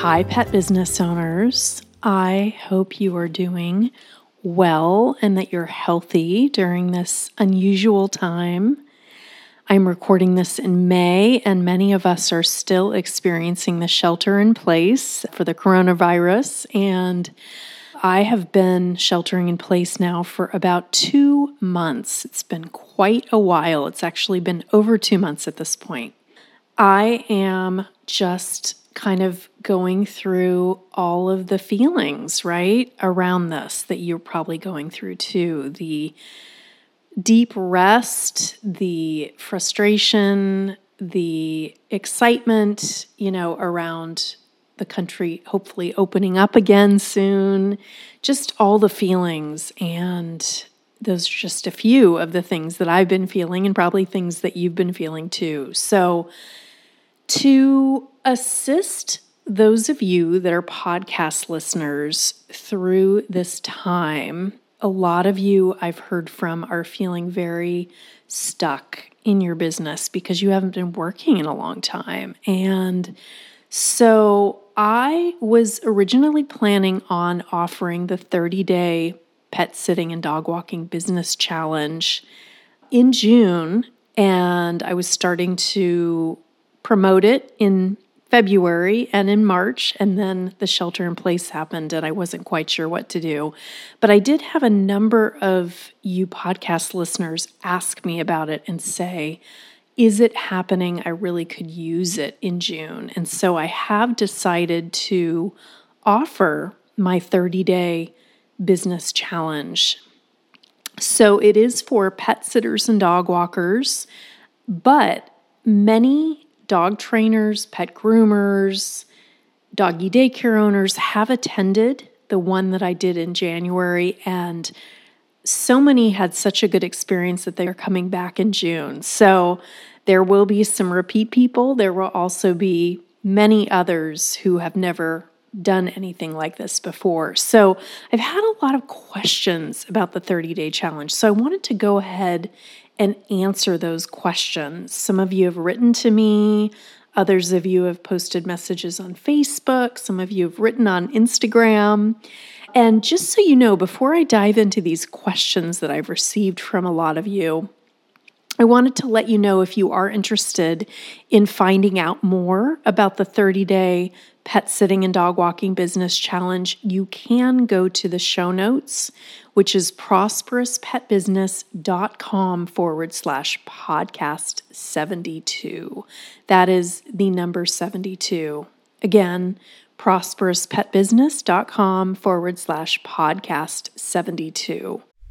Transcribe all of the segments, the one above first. Hi, pet business owners. I hope you are doing well and that you're healthy during this unusual time. I'm recording this in May, and many of us are still experiencing the shelter in place for the coronavirus, and I have been sheltering in place now for about 2 months. It's been quite a while. It's actually been over 2 months at this point. I am just kind of going through all of the feelings, right, around this that you're probably going through too. The deep rest, the frustration, the excitement, around the country hopefully opening up again soon, just all the feelings. And those are just a few of the things that I've been feeling and probably things that you've been feeling too. So to assist those of you that are podcast listeners through this time, a lot of you I've heard from are feeling very stuck in your business because you haven't been working in a long time. And so I was originally planning on offering the 30-day pet sitting and dog walking business challenge in June, and I was starting to promote it in February and in March, and then the shelter in place happened and I wasn't quite sure what to do. But I did have a number of you podcast listeners ask me about it and say, is it happening? I really could use it in June. And so I have decided to offer my 30-day business challenge. So it is for pet sitters and dog walkers, but many dog trainers, pet groomers, doggy daycare owners have attended the one that I did in January, and so many had such a good experience that they are coming back in June. So there will be some repeat people. There will also be many others who have never done anything like this before. So I've had a lot of questions about the 30-day challenge. So I wanted to go ahead and answer those questions. Some of you have written to me. Others of you have posted messages on Facebook. Some of you have written on Instagram. And just so you know, before I dive into these questions that I've received from a lot of you, I wanted to let you know if you are interested in finding out more about the 30-day pet sitting and dog walking business challenge, you can go to the show notes, which is prosperouspetbusiness.com/podcast72. That is the number 72. Again, prosperouspetbusiness.com/podcast72.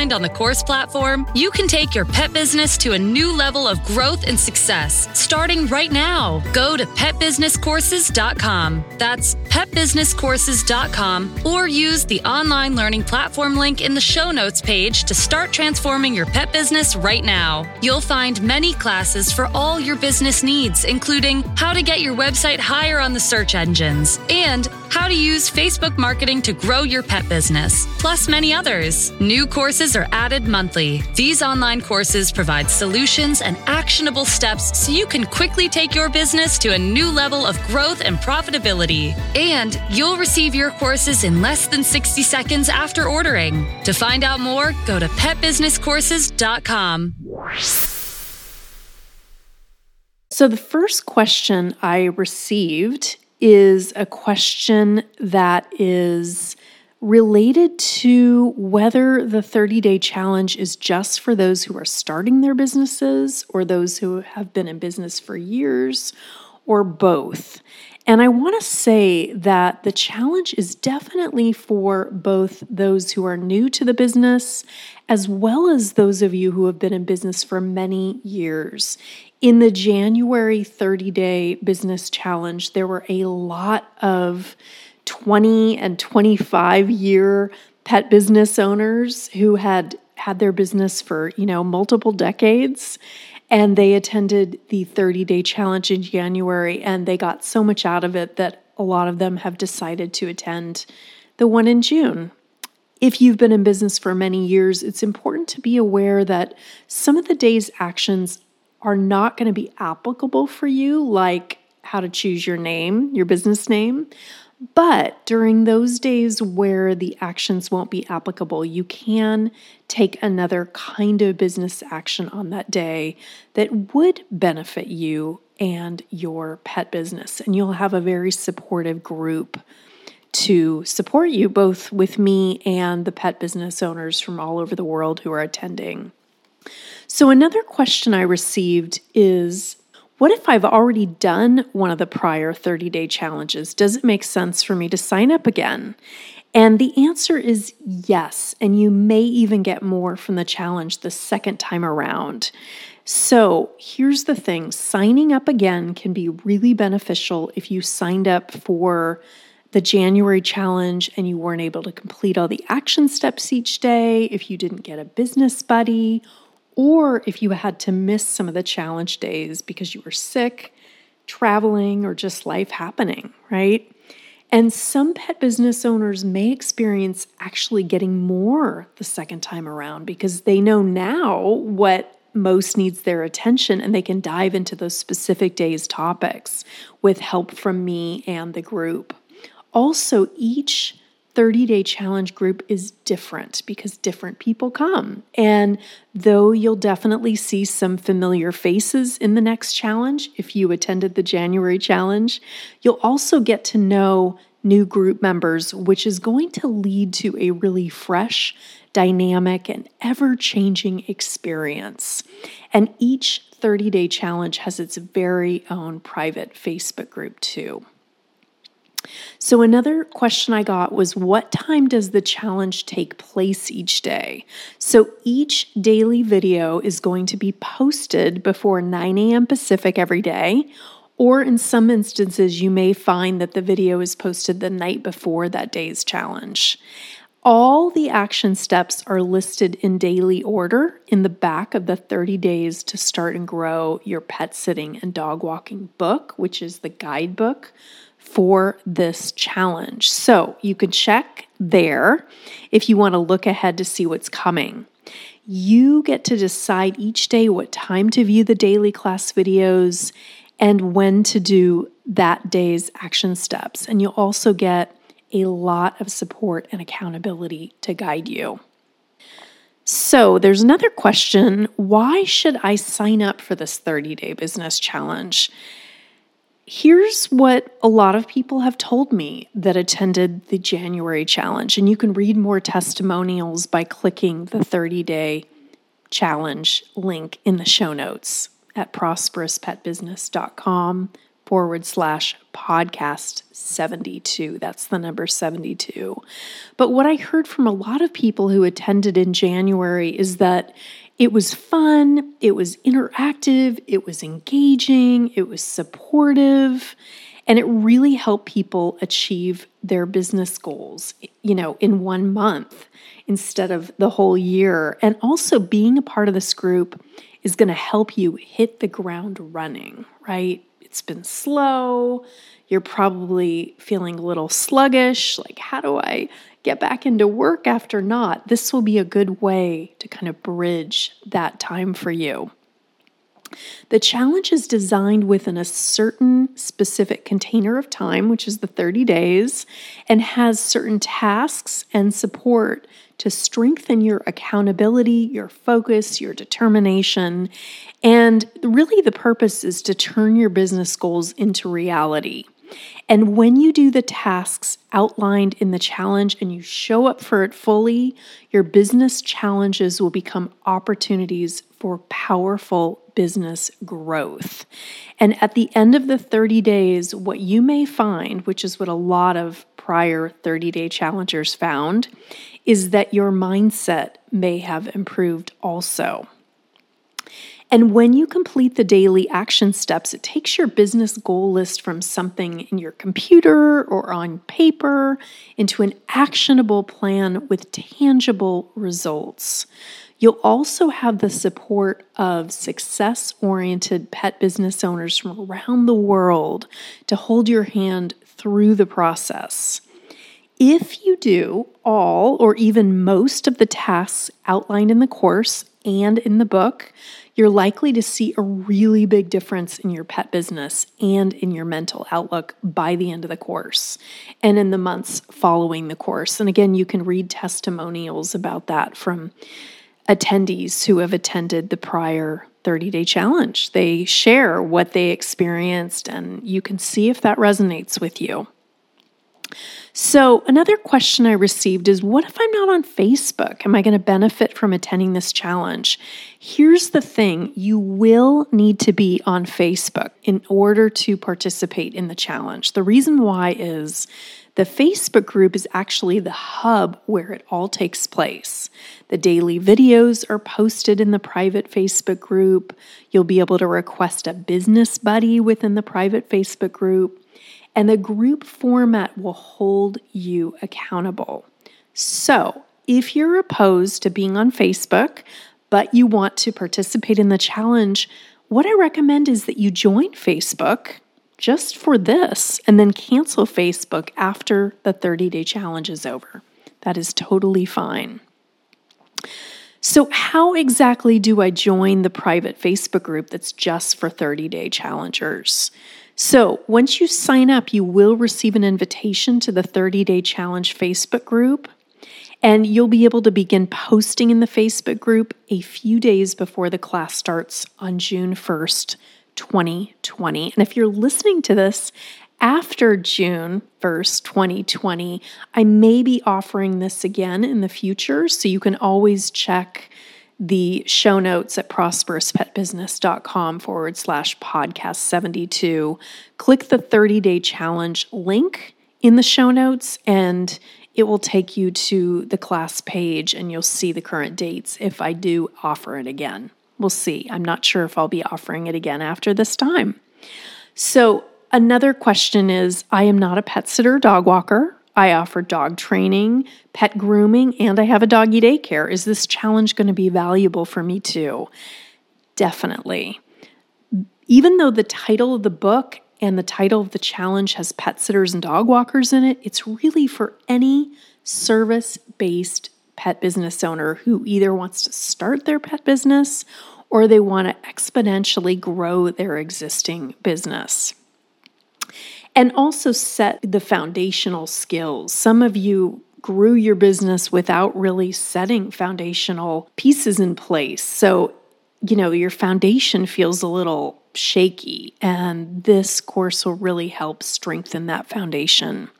find on the course platform, you can take your pet business to a new level of growth and success, starting right now. Go to PetBusinessCourses.com. That's PetBusinessCourses.com, or use the online learning platform link in the show notes page to start transforming your pet business right now. You'll find many classes for all your business needs, including how to get your website higher on the search engines and how to use Facebook marketing to grow your pet business, plus many others. New courses are added monthly. These online courses provide solutions and actionable steps so you can quickly take your business to a new level of growth and profitability. And you'll receive your courses in less than 60 seconds after ordering. To find out more, go to PetBusinessCourses.com. So the first question I received is a question that is related to whether the 30-day challenge is just for those who are starting their businesses or those who have been in business for years or both. And I want to say that the challenge is definitely for both those who are new to the business as well as those of you who have been in business for many years. In the January 30-day business challenge, there were a lot of 20 and 25-year pet business owners who had their business for, multiple decades, and they attended the 30-day challenge in January, and they got so much out of it that a lot of them have decided to attend the one in June. If you've been in business for many years, it's important to be aware that some of the day's actions are not going to be applicable for you, like how to choose your name, your business name. But during those days where the actions won't be applicable, you can take another kind of business action on that day that would benefit you and your pet business. And you'll have a very supportive group to support you, both with me and the pet business owners from all over the world who are attending. So another question I received is, what if I've already done one of the prior 30-day challenges? Does it make sense for me to sign up again? And the answer is yes, and you may even get more from the challenge the second time around. So here's the thing. Signing up again can be really beneficial if you signed up for the January challenge and you weren't able to complete all the action steps each day, if you didn't get a business buddy, or if you had to miss some of the challenge days because you were sick, traveling, or just life happening, right? And some pet business owners may experience actually getting more the second time around because they know now what most needs their attention, and they can dive into those specific days' topics with help from me and the group. Also, each 30-day challenge group is different because different people come. And though you'll definitely see some familiar faces in the next challenge, if you attended the January challenge, you'll also get to know new group members, which is going to lead to a really fresh, dynamic, and ever-changing experience. And each 30-day challenge has its very own private Facebook group too. So another question I got was, what time does the challenge take place each day? So each daily video is going to be posted before 9 a.m. Pacific every day, or in some instances, you may find that the video is posted the night before that day's challenge. All the action steps are listed in daily order in the back of the 30 Days to Start and Grow Your Pet Sitting and Dog Walking book, which is the guidebook for this challenge. So you can check there if you want to look ahead to see what's coming. You get to decide each day what time to view the daily class videos and when to do that day's action steps. And you'll also get a lot of support and accountability to guide you. So there's another question. Why should I sign up for this 30-day business challenge? Here's what a lot of people have told me that attended the January challenge, and you can read more testimonials by clicking the 30-day challenge link in the show notes at prosperouspetbusiness.com, /podcast72. That's the number 72. But what I heard from a lot of people who attended in January is that it was fun, it was interactive, it was engaging, it was supportive, and it really helped people achieve their business goals, you know, in 1 month instead of the whole year. And also being a part of this group is going to help you hit the ground running, right? It's been slow. You're probably feeling a little sluggish, like, how do I get back into work after not? This will be a good way to kind of bridge that time for you. The challenge is designed within a certain specific container of time, which is the 30 days, and has certain tasks and support to strengthen your accountability, your focus, your determination, and really the purpose is to turn your business goals into reality. And when you do the tasks outlined in the challenge and you show up for it fully, your business challenges will become opportunities for powerful business growth. And at the end of the 30 days, what you may find, which is what a lot of prior 30-day challengers found, is that your mindset may have improved also. And when you complete the daily action steps, it takes your business goal list from something in your computer or on paper into an actionable plan with tangible results. You'll also have the support of success-oriented pet business owners from around the world to hold your hand through the process. If you do all or even most of the tasks outlined in the course and in the book, you're likely to see a really big difference in your pet business and in your mental outlook by the end of the course and in the months following the course. And again, you can read testimonials about that from attendees who have attended the prior 30-day challenge. They share what they experienced, and you can see if that resonates with you. So another question I received is, what if I'm not on Facebook? Am I going to benefit from attending this challenge? Here's the thing. You will need to be on Facebook in order to participate in the challenge. The reason why is the Facebook group is actually the hub where it all takes place. The daily videos are posted in the private Facebook group. You'll be able to request a business buddy within the private Facebook group. And the group format will hold you accountable. So if you're opposed to being on Facebook, but you want to participate in the challenge, what I recommend is that you join Facebook just for this and then cancel Facebook after the 30-day challenge is over. That is totally fine. So how exactly do I join the private Facebook group that's just for 30-day challengers? So once you sign up, you will receive an invitation to the 30-Day Challenge Facebook group, and you'll be able to begin posting in the Facebook group a few days before the class starts on June 1st, 2020. And if you're listening to this after June 1st, 2020, I may be offering this again in the future, so you can always check the show notes at prosperouspetbusiness.com /podcast72. Click the 30-day challenge link in the show notes, and it will take you to the class page, and you'll see the current dates if I do offer it again. We'll see. I'm not sure if I'll be offering it again after this time. So another question is, I am not a pet sitter or dog walker. I offer dog training, pet grooming, and I have a doggy daycare. Is this challenge going to be valuable for me too? Definitely. Even though the title of the book and the title of the challenge has pet sitters and dog walkers in it, it's really for any service-based pet business owner who either wants to start their pet business or they want to exponentially grow their existing business. And also set the foundational skills. Some of you grew your business without really setting foundational pieces in place. So, you know, your foundation feels a little shaky, and this course will really help strengthen that foundation.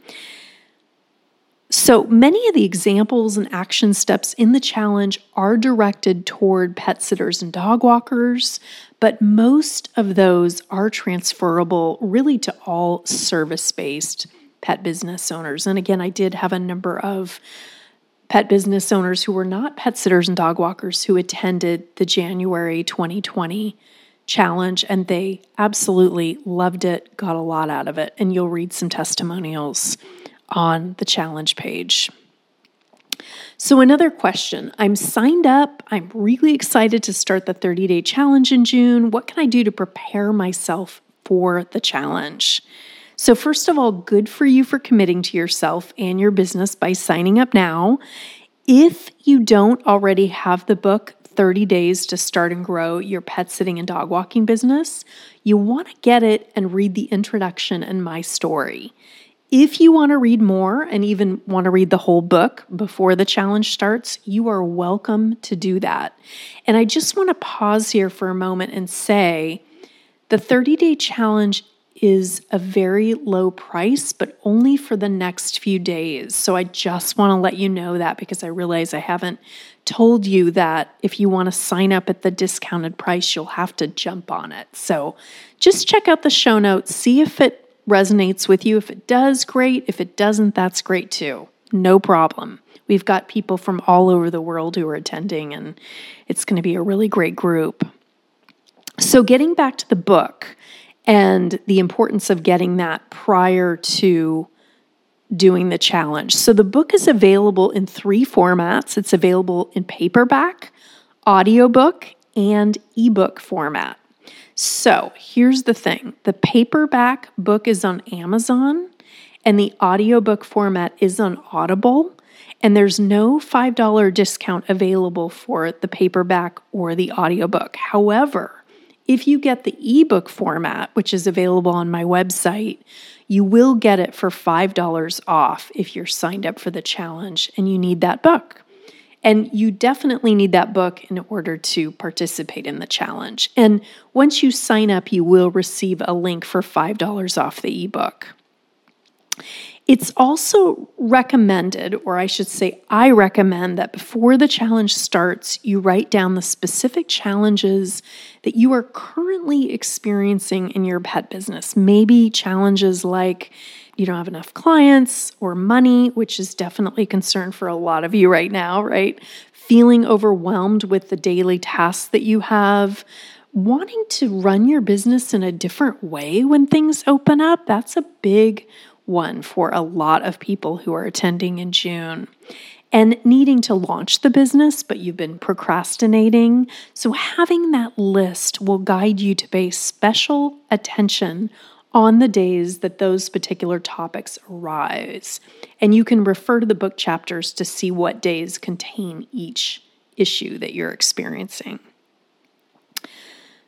So many of the examples and action steps in the challenge are directed toward pet sitters and dog walkers, but most of those are transferable really to all service-based pet business owners. And again, I did have a number of pet business owners who were not pet sitters and dog walkers who attended the January 2020 challenge, and they absolutely loved it, got a lot out of it, and you'll read some testimonials on the challenge page. So another question, I'm signed up, I'm really excited to start the 30-day challenge in June. What can I do to prepare myself for the challenge? So first of all, good for you for committing to yourself and your business by signing up now. If you don't already have the book, 30 Days to Start and Grow Your Pet Sitting and Dog Walking Business, you want to get it and read the introduction and my story. If you want to read more and even want to read the whole book before the challenge starts, you are welcome to do that. And I just want to pause here for a moment and say the 30-day challenge is a very low price, but only for the next few days. So I just want to let you know that because I realize I haven't told you that if you want to sign up at the discounted price, you'll have to jump on it. So just check out the show notes, see if it resonates with you. If it does, great. If it doesn't, that's great too. No problem. We've got people from all over the world who are attending, and it's going to be a really great group. So getting back to the book and the importance of getting that prior to doing the challenge. So the book is available in three formats. It's available in paperback, audiobook, and ebook format. So here's the thing. The paperback book is on Amazon, and the audiobook format is on Audible, and there's no $5 discount available for the paperback or the audiobook. However, if you get the ebook format, which is available on my website, you will get it for $5 off if you're signed up for the challenge and you need that book. And you definitely need that book in order to participate in the challenge. And once you sign up, you will receive a link for $5 off the ebook. It's also recommended, or I should say, I recommend that before the challenge starts, you write down the specific challenges that you are currently experiencing in your pet business. Maybe challenges like you don't have enough clients or money, which is definitely a concern for a lot of you right now, right? Feeling overwhelmed with the daily tasks that you have, wanting to run your business in a different way when things open up. That's a big one for a lot of people who are attending in June. And needing to launch the business, but you've been procrastinating. So having that list will guide you to pay special attention on the days that those particular topics arise. And you can refer to the book chapters to see what days contain each issue that you're experiencing.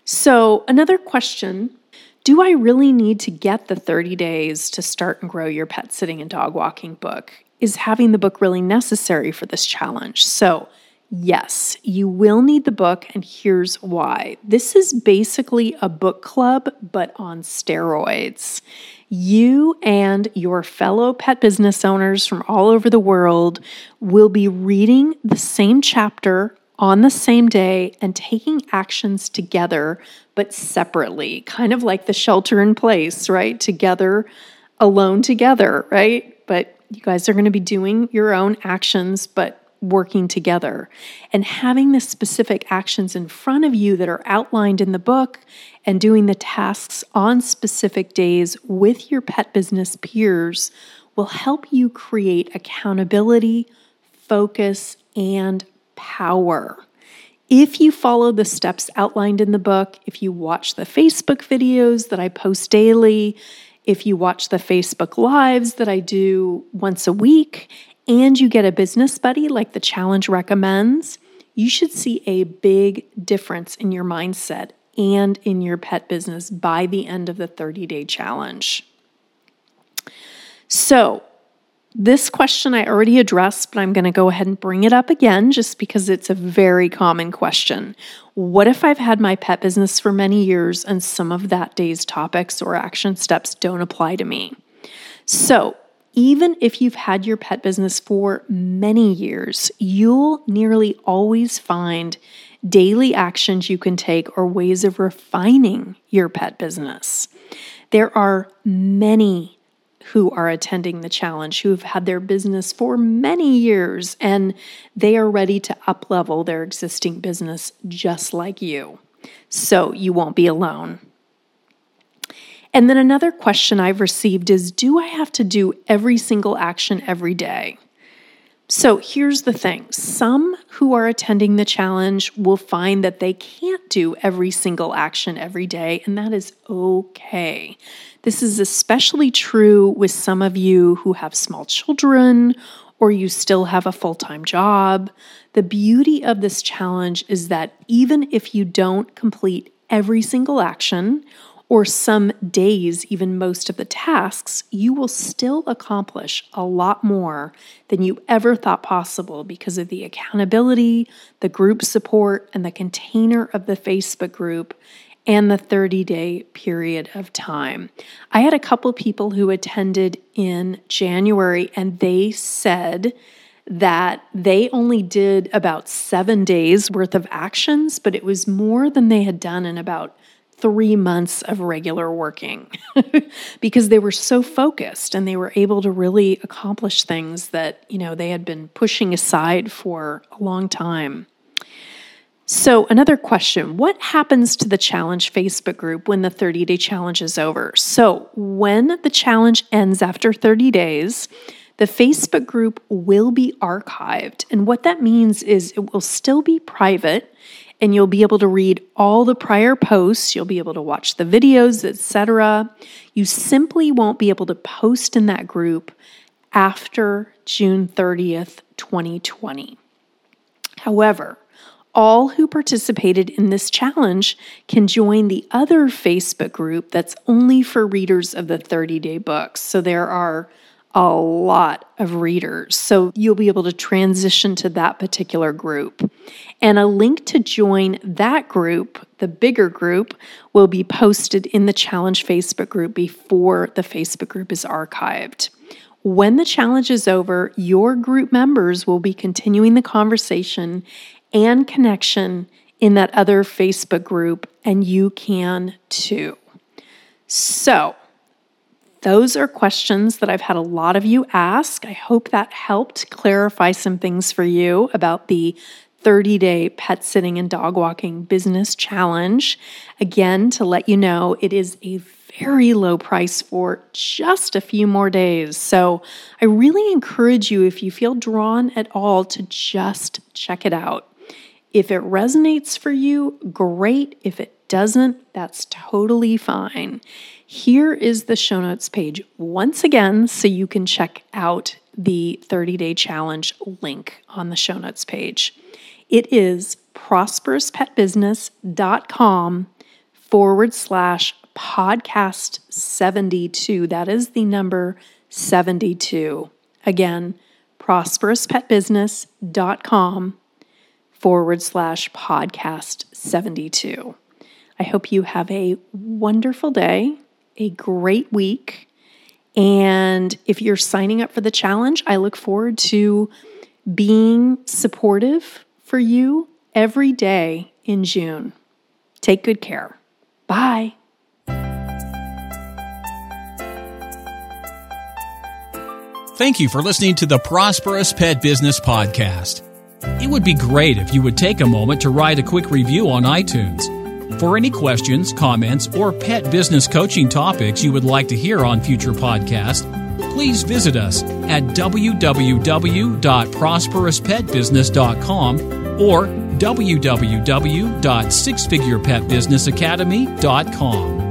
So another question, do I really need to get the 30 days to start and grow your pet sitting and dog walking book? Is having the book really necessary for this challenge? So yes, you will need the book, and here's why. This is basically a book club, but on steroids. You and your fellow pet business owners from all over the world will be reading the same chapter on the same day and taking actions together, but separately, kind of like the shelter in place, right? Together, alone together, right? But you guys are going to be doing your own actions, but working together and having the specific actions in front of you that are outlined in the book and doing the tasks on specific days with your pet business peers will help you create accountability, focus, and power. If you follow the steps outlined in the book, if you watch the Facebook videos that I post daily, if you watch the Facebook Lives that I do once a week, and you get a business buddy like the challenge recommends, you should see a big difference in your mindset and in your pet business by the end of the 30-day challenge. So this question I already addressed, but I'm going to go ahead and bring it up again just because it's a very common question. What if I've had my pet business for many years and some of that day's topics or action steps don't apply to me? So even if you've had your pet business for many years, you'll nearly always find daily actions you can take or ways of refining your pet business. There are many who are attending the challenge, who've had their business for many years, and they are ready to up-level their existing business just like you. So you won't be alone. And then another question I've received is, do I have to do every single action every day? So here's the thing. Some who are attending the challenge will find that they can't do every single action every day, and that is okay. This is especially true with some of you who have small children or you still have a full-time job. The beauty of this challenge is that even if you don't complete every single action, or some days, even most of the tasks, you will still accomplish a lot more than you ever thought possible because of the accountability, the group support, and the container of the Facebook group, and the 30-day period of time. I had a couple people who attended in January, and they said that they only did about 7 days worth of actions, but it was more than they had done in about 3 months of regular working because they were so focused and they were able to really accomplish things that, they had been pushing aside for a long time. So another question, what happens to the challenge Facebook group when the 30-day challenge is over? So when the challenge ends after 30 days, the Facebook group will be archived. And what that means is it will still be private. And you'll be able to read all the prior posts. You'll be able to watch the videos, etc. You simply won't be able to post in that group after June 30th, 2020. However, all who participated in this challenge can join the other Facebook group that's only for readers of the 30-day books. So there are a lot of readers. So you'll be able to transition to that particular group. And a link to join that group, the bigger group, will be posted in the challenge Facebook group before the Facebook group is archived. When the challenge is over, your group members will be continuing the conversation and connection in that other Facebook group, and you can too. So, those are questions that I've had a lot of you ask. I hope that helped clarify some things for you about the 30-day pet sitting and dog walking business challenge. Again, to let you know, it is a very low price for just a few more days. So I really encourage you, if you feel drawn at all, to just check it out. If it resonates for you, great. If it doesn't, that's totally fine. Here is the show notes page once again, so you can check out the 30-day challenge link on the show notes page. It is prosperouspetbusiness.com/podcast72. That is the number 72. Again, prosperouspetbusiness.com/podcast72. I hope you have a wonderful day, a great week, and if you're signing up for the challenge, I look forward to being supportive for you every day in June. Take good care. Bye. Thank you for listening to the Prosperous Pet Business Podcast. It would be great if you would take a moment to write a quick review on iTunes. For any questions, comments, or pet business coaching topics you would like to hear on future podcasts, please visit us at www.prosperouspetbusiness.com or www.sixfigurepetbusinessacademy.com.